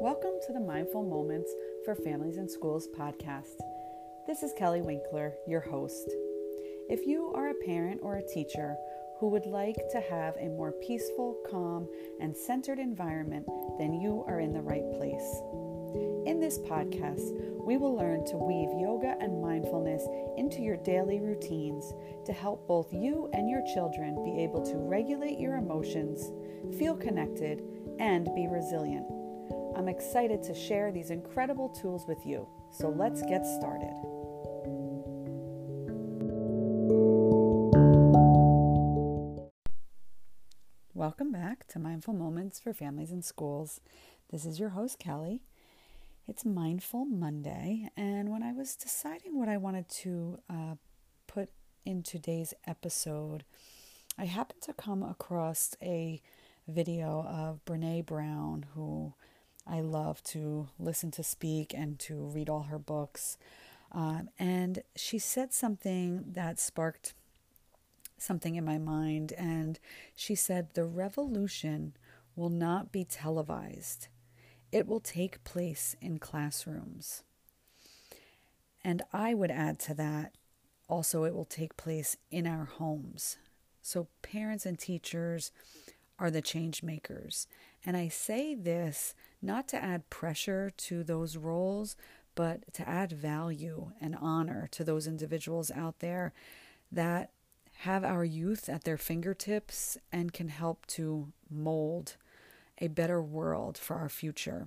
Welcome to the Mindful Moments for Families and Schools podcast. This is Kelly Winkler, your host. If you are a parent or a teacher who would like to have a more peaceful, calm, and centered environment, then you are in the right place. In this podcast, we will learn to weave yoga and mindfulness into your daily routines to help both you and your children be able to regulate your emotions, feel connected, and be resilient. I'm excited to share these incredible tools with you, so let's get started. Welcome back to Mindful Moments for Families and Schools. This is your host, Kelly. It's Mindful Monday, and when I was deciding what I wanted to put in today's episode, I happened to come across a video of Brené Brown, who I love to listen to speak and to read all her books. And she said something that sparked something in my mind, and she said, "The revolution will not be televised. It will take place in classrooms." And I would add to that, also it will take place in our homes. So parents and teachers are the change makers. And I say this not to add pressure to those roles, but to add value and honor to those individuals out there that have our youth at their fingertips and can help to mold a better world for our future.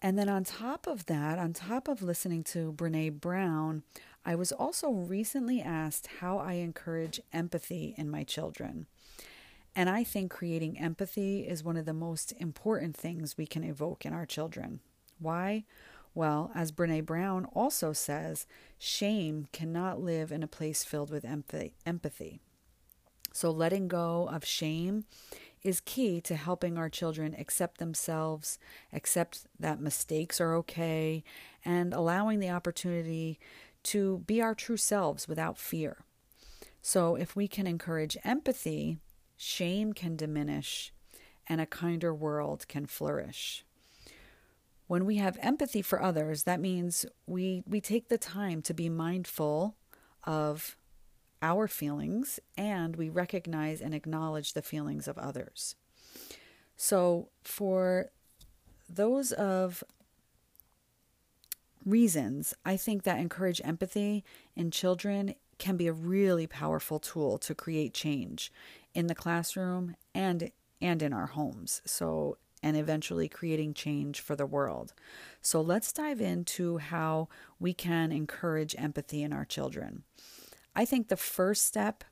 And then on top of that, on top of listening to Brené Brown, I was also recently asked how I encourage empathy in my children. And I think creating empathy is one of the most important things we can evoke in our children. Why? Well, as Brené Brown also says, shame cannot live in a place filled with empathy. So letting go of shame is key to helping our children accept themselves, accept that mistakes are okay, and allowing the opportunity to be our true selves without fear. So if we can encourage empathy, shame can diminish and a kinder world can flourish. When we have empathy for others, that means we take the time to be mindful of our feelings, and we recognize and acknowledge the feelings of others. So for those of reasons, I think that encourage empathy in children can be a really powerful tool to create change in the classroom and in our homes. So, and eventually creating change for the world. So let's dive into how we can encourage empathy in our children. I think the first step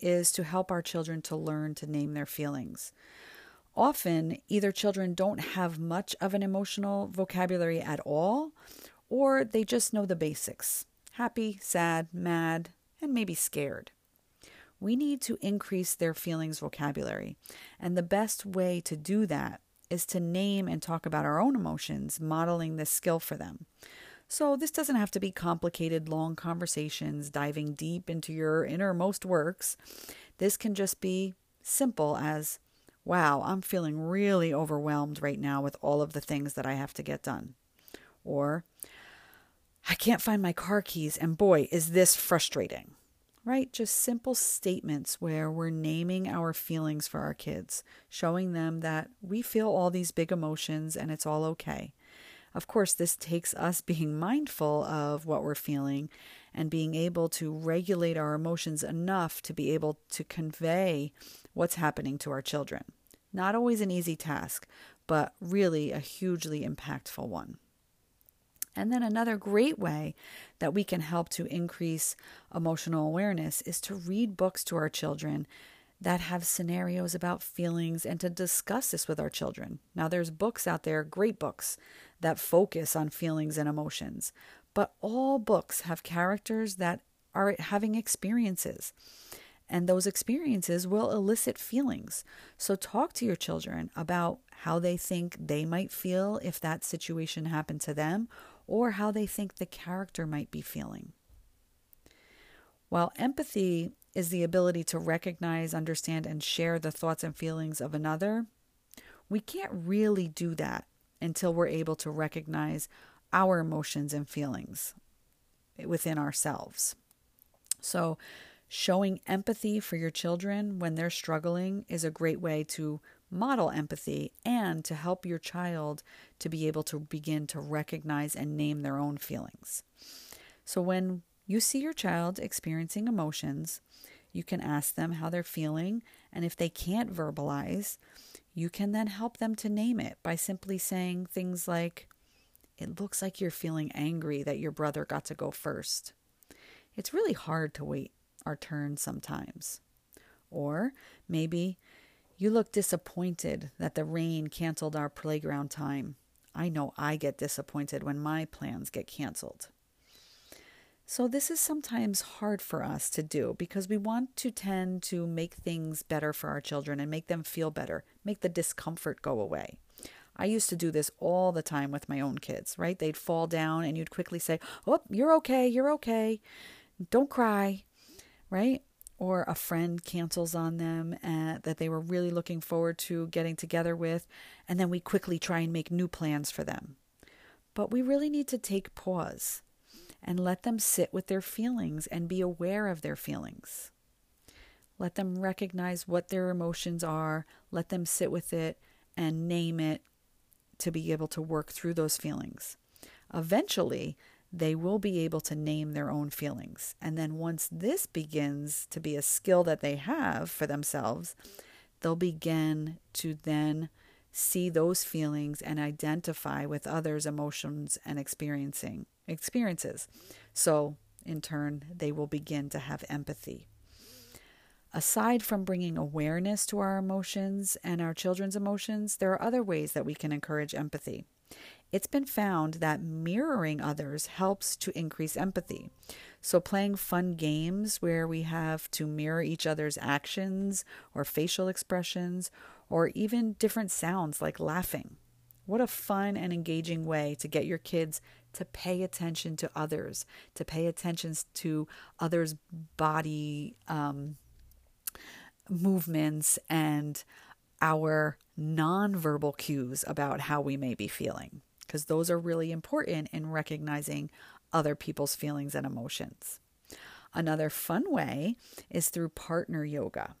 is to help our children to learn to name their feelings. Often, either children don't have much of an emotional vocabulary at all, or they just know the basics: happy, sad, mad, and maybe scared. We need to increase their feelings vocabulary, and the best way to do that is to name and talk about our own emotions, modeling this skill for them. So this doesn't have to be complicated, long conversations, diving deep into your innermost works. This can just be simple as, "Wow, I'm feeling really overwhelmed right now with all of the things that I have to get done." Or, "I can't find my car keys, and boy, is this frustrating." Right? Just simple statements where we're naming our feelings for our kids, showing them that we feel all these big emotions and it's all okay. Of course, this takes us being mindful of what we're feeling and being able to regulate our emotions enough to be able to convey what's happening to our children. Not always an easy task, but really a hugely impactful one. And then another great way that we can help to increase emotional awareness is to read books to our children that have scenarios about feelings and to discuss this with our children. Now, there's books out there, great books, that focus on feelings and emotions, but all books have characters that are having experiences, and those experiences will elicit feelings. So talk to your children about how they think they might feel if that situation happened to them, or how they think the character might be feeling. While empathy is the ability to recognize, understand, and share the thoughts and feelings of another, We can't really do that until we're able to recognize our emotions and feelings within ourselves. So showing empathy for your children when they're struggling is a great way to model empathy and to help your child to be able to begin to recognize and name their own feelings. So when you see your child experiencing emotions, you can ask them how they're feeling, and if they can't verbalize, you can then help them to name it by simply saying things like, "It looks like you're feeling angry that your brother got to go first. It's really hard to wait our turn sometimes." Or maybe, "You look disappointed that the rain canceled our playground time. I know I get disappointed when my plans get canceled." So this is sometimes hard for us to do because we want to tend to make things better for our children and make them feel better, make the discomfort go away. I used to do this all the time with my own kids, right? They'd fall down and you'd quickly say, "Oh, you're okay, don't cry," right? Or a friend cancels on them that they were really looking forward to getting together with, and then we quickly try and make new plans for them. But we really need to take pause and let them sit with their feelings and be aware of their feelings. Let them recognize what their emotions are, let them sit with it and name it to be able to work through those feelings. Eventually, they will be able to name their own feelings. And then once this begins to be a skill that they have for themselves, they'll begin to then see those feelings and identify with others' emotions and experiences. So in turn, they will begin to have empathy. Aside from bringing awareness to our emotions and our children's emotions, there are other ways that we can encourage empathy. It's been found that mirroring others helps to increase empathy. So playing fun games where we have to mirror each other's actions or facial expressions or even different sounds like laughing. What a fun and engaging way to get your kids to pay attention to others, to pay attention to others' body movements and our nonverbal cues about how we may be feeling, because those are really important in recognizing other people's feelings and emotions. Another fun way is through partner yoga.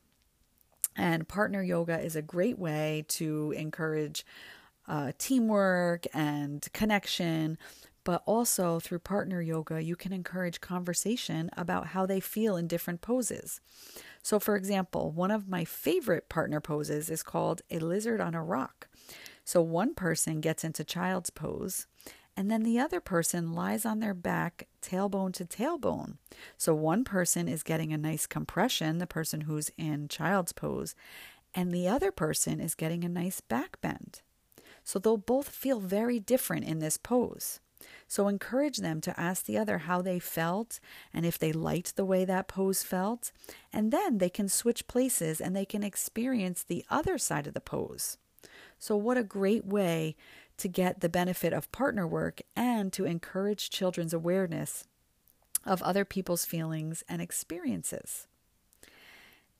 And partner yoga is a great way to encourage teamwork and connection, but also through partner yoga, you can encourage conversation about how they feel in different poses. So for example, one of my favorite partner poses is called a lizard on a rock. So one person gets into child's pose and then the other person lies on their back tailbone to tailbone. So one person is getting a nice compression, the person who's in child's pose, and the other person is getting a nice back bend. So they'll both feel very different in this pose. So encourage them to ask the other how they felt and if they liked the way that pose felt, and then they can switch places and they can experience the other side of the pose. So what a great way to get the benefit of partner work and to encourage children's awareness of other people's feelings and experiences.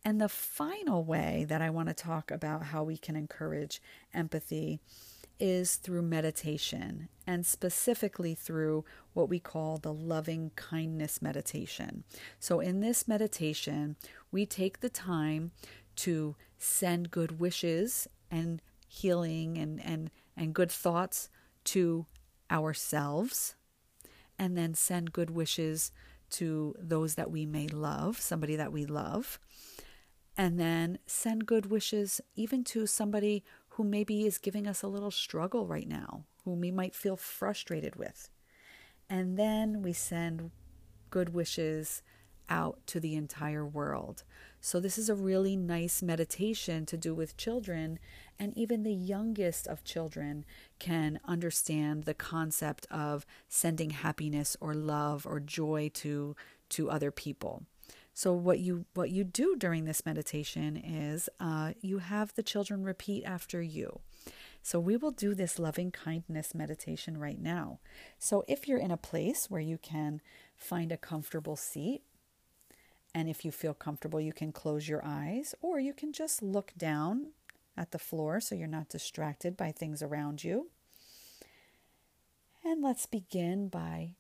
And the final way that I want to talk about how we can encourage empathy is through meditation, and specifically through what we call the loving kindness meditation. So in this meditation, we take the time to send good wishes and healing and good thoughts to ourselves, and then send good wishes to those that we may love, somebody that we love, and then send good wishes even to somebody who maybe is giving us a little struggle right now, whom we might feel frustrated with. And then we send good wishes out to the entire world. So this is a really nice meditation to do with children, and even the youngest of children can understand the concept of sending happiness or love or joy to other people. So what you do during this meditation is you have the children repeat after you. So we will do this loving kindness meditation right now. So if you're in a place where you can find a comfortable seat, and if you feel comfortable, you can close your eyes or you can just look down at the floor so you're not distracted by things around you. And let's begin by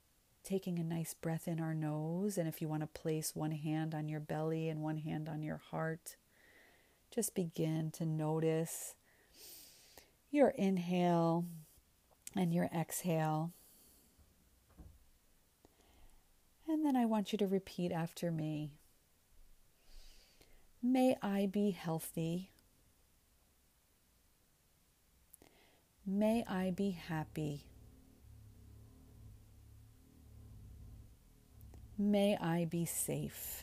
taking a nice breath in our nose. And if you want to place one hand on your belly and one hand on your heart, just begin to notice your inhale and your exhale. And then I want you to repeat after me. May I be healthy. May I be happy. May I be safe.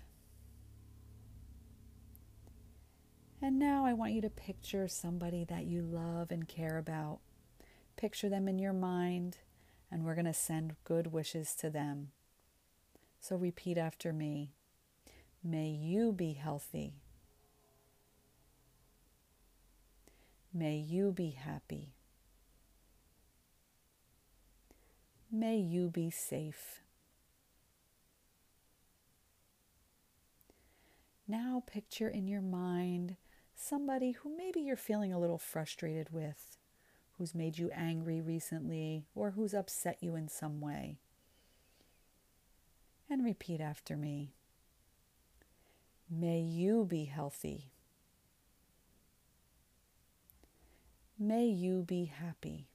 And now I want you to picture somebody that you love and care about. Picture them in your mind, and we're going to send good wishes to them. So repeat after me. May you be healthy. May you be happy. May you be safe. Now picture in your mind somebody who maybe you're feeling a little frustrated with, who's made you angry recently, or who's upset you in some way. And repeat after me. May you be healthy. May you be happy.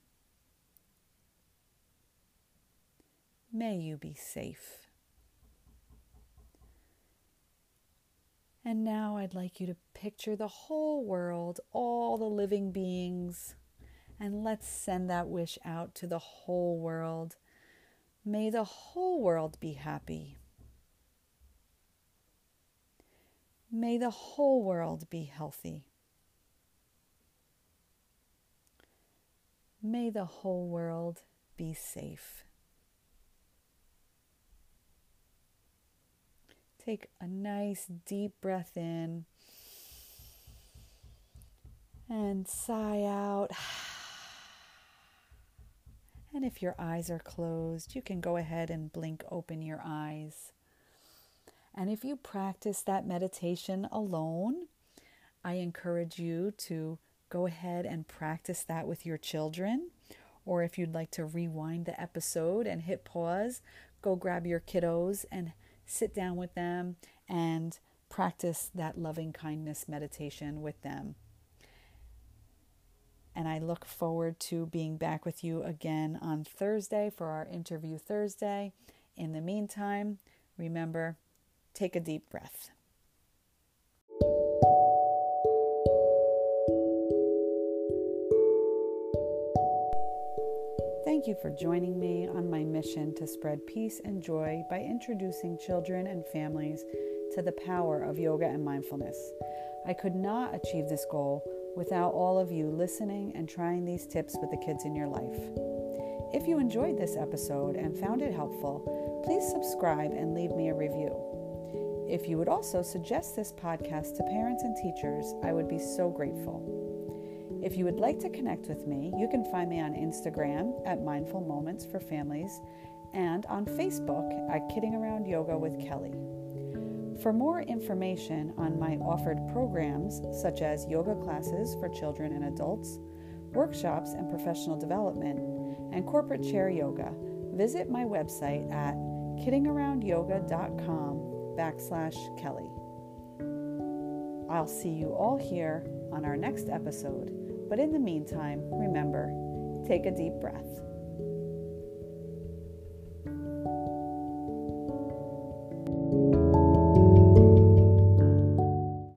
May you be safe. And now I'd like you to picture the whole world, all the living beings, and let's send that wish out to the whole world. May the whole world be happy. May the whole world be healthy. May the whole world be safe. Take a nice deep breath in and sigh out. And if your eyes are closed, you can go ahead and blink open your eyes. And if you practice that meditation alone, I encourage you to go ahead and practice that with your children. Or if you'd like to rewind the episode and hit pause, go grab your kiddos and sit down with them and practice that loving kindness meditation with them. And I look forward to being back with you again on Thursday for our Interview Thursday. In the meantime, remember, take a deep breath. Thank you for joining me on my mission to spread peace and joy by introducing children and families to the power of yoga and mindfulness. I could not achieve this goal without all of you listening and trying these tips with the kids in your life. If you enjoyed this episode and found it helpful, please subscribe and leave me a review. If you would also suggest this podcast to parents and teachers, I would be so grateful. If you would like to connect with me, you can find me on Instagram at Mindful Moments for Families and on Facebook at Kidding Around Yoga with Kelly. For more information on my offered programs, such as yoga classes for children and adults, workshops and professional development, and corporate chair yoga, visit my website at kiddingaroundyoga.com/Kelly. I'll see you all here on our next episode. But in the meantime, remember, take a deep breath.